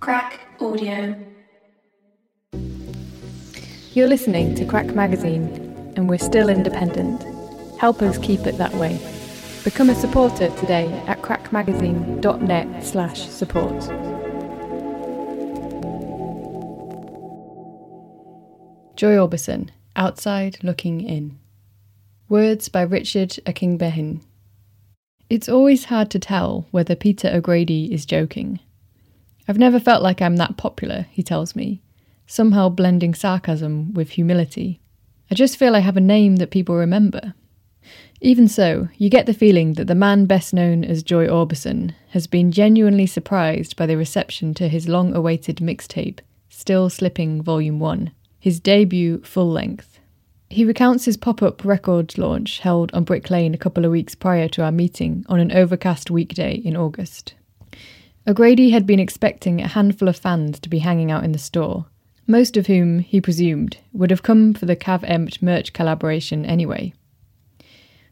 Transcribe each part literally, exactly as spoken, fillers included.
Crack Audio. You're listening to Crack Magazine, and we're still independent. Help us keep it that way. Become a supporter today at crackmagazine.net slash support. Joy Orbison, Outside Looking In. Words by Richard Akingbehin. It's always hard to tell whether Peter O'Grady is joking. I've never felt like I'm that popular, he tells me, somehow blending sarcasm with humility. I just feel I have a name that people remember. Even so, you get the feeling that the man best known as Joy Orbison has been genuinely surprised by the reception to his long-awaited mixtape, Still Slipping Volume one, his debut full-length. He recounts his pop-up record launch held on Brick Lane a couple of weeks prior to our meeting on an overcast weekday in August. O'Grady had been expecting a handful of fans to be hanging out in the store, most of whom, he presumed, would have come for the Cav Empt merch collaboration anyway.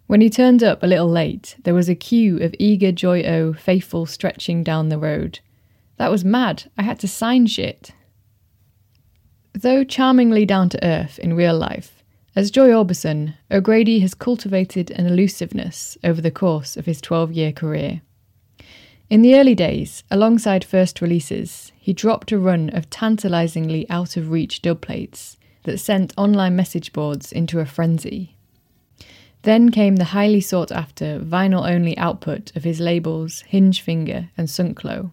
When he turned up a little late, there was a queue of eager Joy-O faithful stretching down the road. That was mad. I had to sign shit. Though charmingly down-to-earth in real life, as Joy Orbison, O'Grady has cultivated an elusiveness over the course of his twelve-year career. In the early days, alongside first releases, he dropped a run of tantalisingly out-of-reach dubplates that sent online message boards into a frenzy. Then came the highly sought-after, vinyl-only output of his labels Hinge Finger and Sunklo.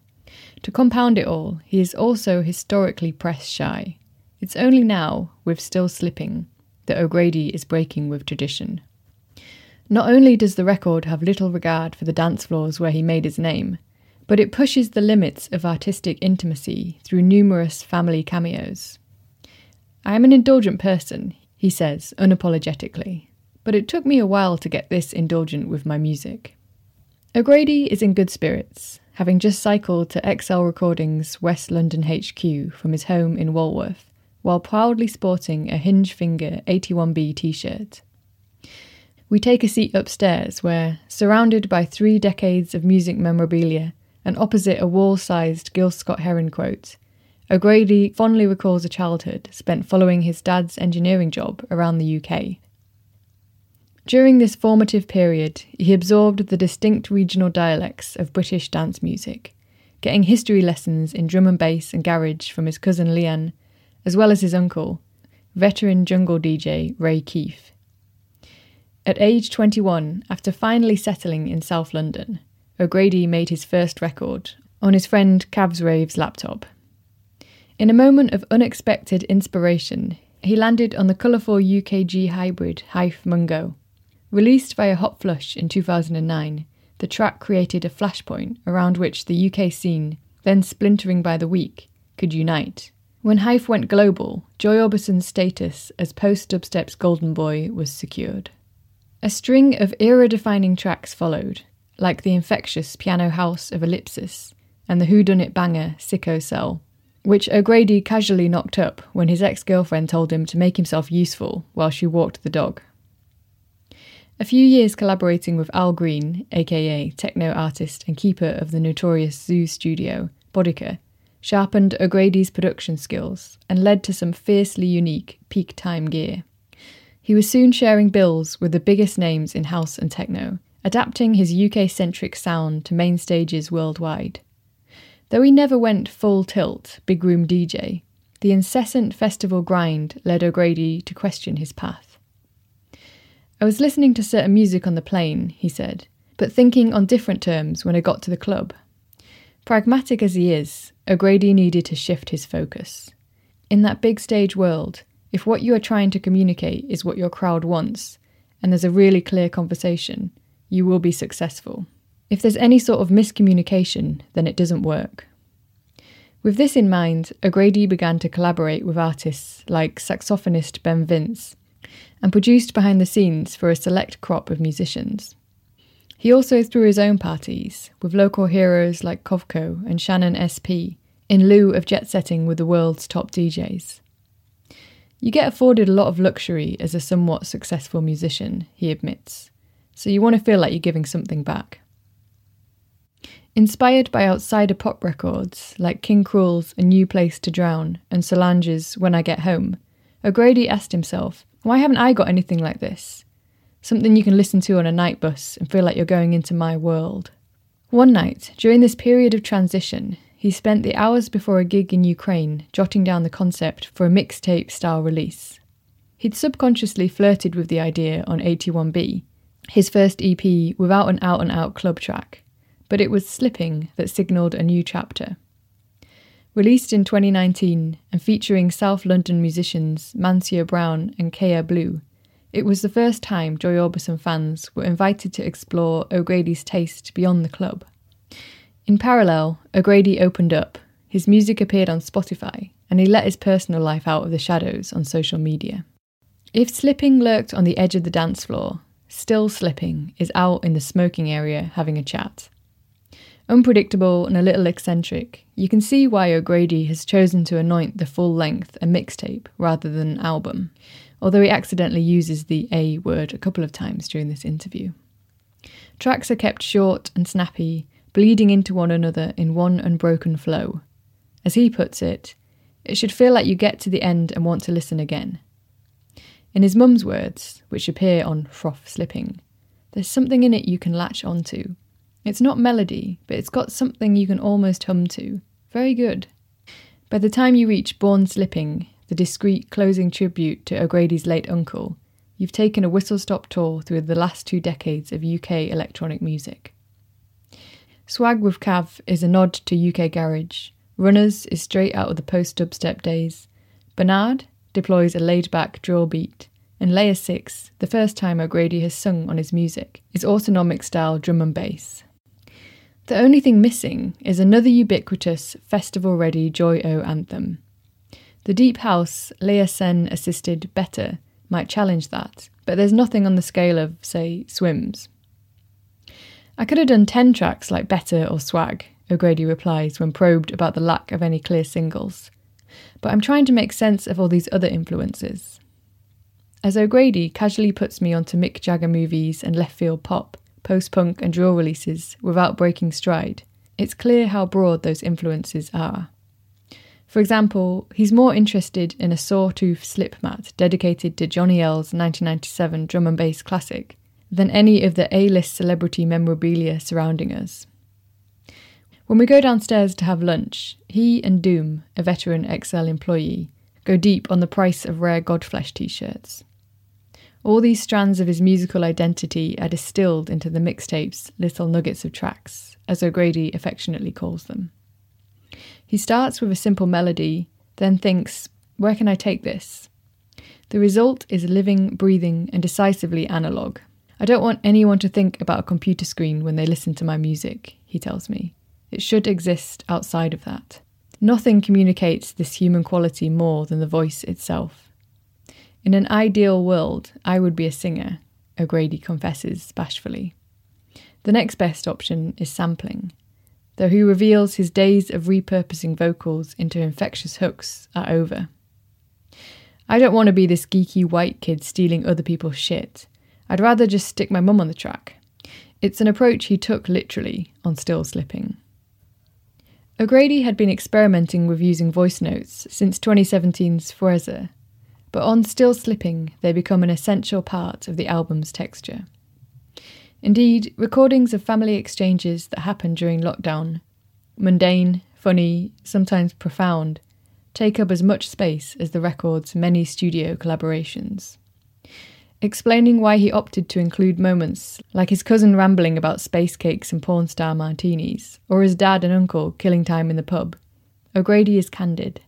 To compound it all, he is also historically press-shy. It's only now, with Still Slipping, that O'Grady is breaking with tradition. Not only does the record have little regard for the dance floors where he made his name, but it pushes the limits of artistic intimacy through numerous family cameos. I am an indulgent person, he says unapologetically, but it took me a while to get this indulgent with my music. O'Grady is in good spirits, having just cycled to X L Recordings West London H Q from his home in Walworth, while proudly sporting a Hinge Finger eighty-one B t-shirt. We take a seat upstairs where, surrounded by three decades of music memorabilia and opposite a wall-sized Gil Scott Heron quote, O'Grady fondly recalls a childhood spent following his dad's engineering job around the U K. During this formative period, he absorbed the distinct regional dialects of British dance music, getting history lessons in drum and bass and garage from his cousin Leanne, as well as his uncle, veteran jungle D J Ray Keefe. At age twenty-one, after finally settling in South London, O'Grady made his first record on his friend Cavs Rave's laptop. In a moment of unexpected inspiration, he landed on the colourful U K G hybrid Hyfe Mungo. Released via Hot Flush in two thousand nine, the track created a flashpoint around which the U K scene, then splintering by the week, could unite. When Hyfe went global, Joy Orbison's status as post-dubstep's golden boy was secured. A string of era-defining tracks followed, like the infectious Piano House of Ellipsis and the whodunit banger Sicko Cell, which O'Grady casually knocked up when his ex-girlfriend told him to make himself useful while she walked the dog. A few years collaborating with Al Green, aka techno artist and keeper of the notorious Zoo studio, Bodica, sharpened O'Grady's production skills and led to some fiercely unique peak time gear. He was soon sharing bills with the biggest names in house and techno, adapting his U K-centric sound to main stages worldwide. Though he never went full tilt big room D J, the incessant festival grind led O'Grady to question his path. I was listening to certain music on the plane, he said, but thinking on different terms when I got to the club. Pragmatic as he is, O'Grady needed to shift his focus. In that big stage world, if what you are trying to communicate is what your crowd wants, and there's a really clear conversation, you will be successful. If there's any sort of miscommunication, then it doesn't work. With this in mind, O'Grady began to collaborate with artists like saxophonist Ben Vince, and produced behind the scenes for a select crop of musicians. He also threw his own parties, with local heroes like Kovko and Shannon S P, in lieu of jet-setting with the world's top D Js. You get afforded a lot of luxury as a somewhat successful musician, he admits, so you want to feel like you're giving something back. Inspired by outsider pop records like King Cruel's A New Place to Drown and Solange's When I Get Home, O'Grady asked himself, why haven't I got anything like this? Something you can listen to on a night bus and feel like you're going into my world. One night, during this period of transition, he spent the hours before a gig in Ukraine jotting down the concept for a mixtape-style release. He'd subconsciously flirted with the idea on eighty-one B, his first E P without an out-and-out club track, but it was Slipping that signalled a new chapter. Released in twenty nineteen and featuring South London musicians Mansio Brown and Kea Blue, it was the first time Joy Orbison fans were invited to explore O'Grady's taste beyond the club. In parallel, O'Grady opened up, his music appeared on Spotify, and he let his personal life out of the shadows on social media. If Slipping lurked on the edge of the dance floor, Still Slipping is out in the smoking area having a chat. Unpredictable and a little eccentric, you can see why O'Grady has chosen to anoint the full length a mixtape rather than an album, although he accidentally uses the A word a couple of times during this interview. Tracks are kept short and snappy, bleeding into one another in one unbroken flow. As he puts it, it should feel like you get to the end and want to listen again. In his mum's words, which appear on Froth Slipping, there's something in it you can latch onto. It's not melody, but it's got something you can almost hum to. Very good. By the time you reach Born Slipping, the discreet closing tribute to O'Grady's late uncle, you've taken a whistle-stop tour through the last two decades of U K electronic music. Swag with Cav is a nod to U K garage, Runners is straight out of the post-dubstep days, Bernard deploys a laid-back drill beat, and Layer six, the first time O'Grady has sung on his music, is autonomic-style drum and bass. The only thing missing is another ubiquitous, festival-ready Joy-O anthem. The deep house Leisun-assisted Better might challenge that, but there's nothing on the scale of, say, Swims. I could have done ten tracks like Better or Swag, O'Grady replies when probed about the lack of any clear singles. But I'm trying to make sense of all these other influences. As O'Grady casually puts me onto Mick Jagger movies and left-field pop, post-punk and drill releases without breaking stride, it's clear how broad those influences are. For example, he's more interested in a sawtooth slip mat dedicated to Johnny L's nineteen ninety-seven drum and bass classic than any of the A-list celebrity memorabilia surrounding us. When we go downstairs to have lunch, he and Doom, a veteran X L employee, go deep on the price of rare Godflesh t-shirts. All these strands of his musical identity are distilled into the mixtapes, little nuggets of tracks, as O'Grady affectionately calls them. He starts with a simple melody, then thinks, where can I take this? The result is living, breathing, and decisively analogue. I don't want anyone to think about a computer screen when they listen to my music, he tells me. It should exist outside of that. Nothing communicates this human quality more than the voice itself. In an ideal world, I would be a singer, O'Grady confesses bashfully. The next best option is sampling, though he reveals his days of repurposing vocals into infectious hooks are over. I don't want to be this geeky white kid stealing other people's shit. I'd rather just stick my mum on the track. It's an approach he took literally on Still Slipping. O'Grady had been experimenting with using voice notes since twenty seventeen's Ferezza, but on Still Slipping they become an essential part of the album's texture. Indeed, recordings of family exchanges that happen during lockdown, mundane, funny, sometimes profound, take up as much space as the record's many studio collaborations. Explaining why he opted to include moments like his cousin rambling about space cakes and porn star martinis, or his dad and uncle killing time in the pub, O'Grady is candid.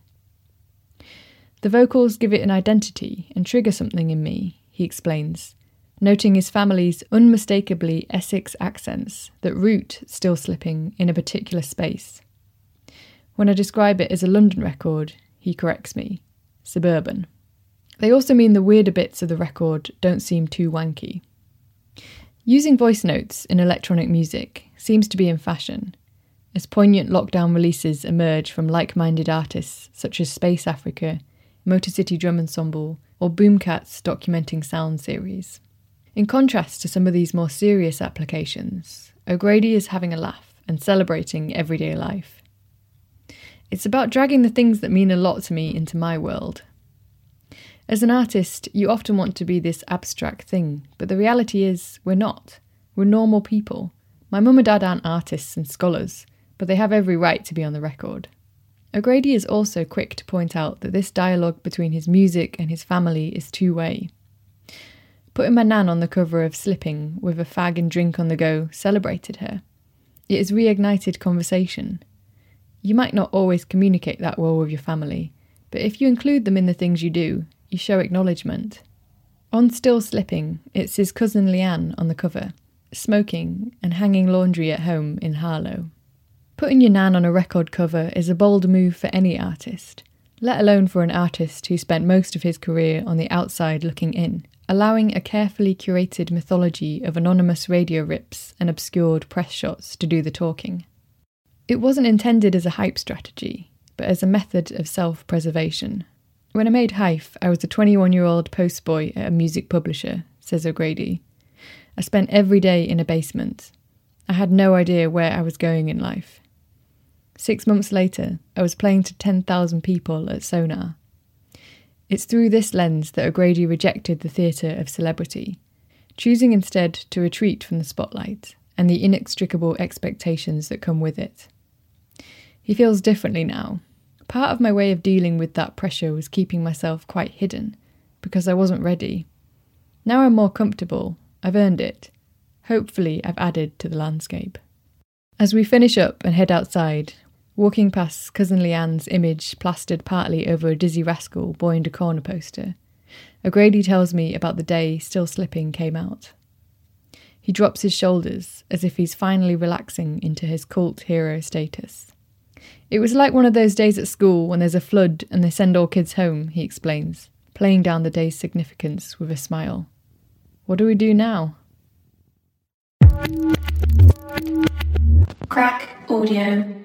The vocals give it an identity and trigger something in me, he explains, noting his family's unmistakably Essex accents that root Still Slipping in a particular space. When I describe it as a London record, he corrects me, suburban. They also mean the weirder bits of the record don't seem too wanky. Using voice notes in electronic music seems to be in fashion, as poignant lockdown releases emerge from like-minded artists such as Space Africa, Motor City Drum Ensemble, or Boomcat's documenting sound series. In contrast to some of these more serious applications, O'Grady is having a laugh, and celebrating everyday life. It's about dragging the things that mean a lot to me into my world. As an artist, you often want to be this abstract thing, but the reality is we're not. We're normal people. My mum and dad aren't artists and scholars, but they have every right to be on the record. O'Grady is also quick to point out that this dialogue between his music and his family is two-way. Putting my nan on the cover of Slipping with a fag and drink on the go celebrated her. It has reignited conversation. You might not always communicate that well with your family, but if you include them in the things you do, you show acknowledgement. On Still Slipping, it's his cousin Leanne on the cover, smoking and hanging laundry at home in Harlow. Putting your nan on a record cover is a bold move for any artist, let alone for an artist who spent most of his career on the outside looking in, allowing a carefully curated mythology of anonymous radio rips and obscured press shots to do the talking. It wasn't intended as a hype strategy, but as a method of self-preservation. When I made Hyfe, I was a twenty-one-year-old postboy at a music publisher, says O'Grady. I spent every day in a basement. I had no idea where I was going in life. Six months later, I was playing to ten thousand people at Sonar. It's through this lens that O'Grady rejected the theatre of celebrity, choosing instead to retreat from the spotlight and the inextricable expectations that come with it. He feels differently now. Part of my way of dealing with that pressure was keeping myself quite hidden, because I wasn't ready. Now I'm more comfortable. I've earned it. Hopefully I've added to the landscape. As we finish up and head outside, walking past Cousin Leanne's image plastered partly over a dizzy rascal buoyed a corner poster, O'Grady tells me about the day Still Slipping came out. He drops his shoulders, as if he's finally relaxing into his cult hero status. It was like one of those days at school when there's a flood and they send all kids home, he explains, playing down the day's significance with a smile. What do we do now? Crack Audio.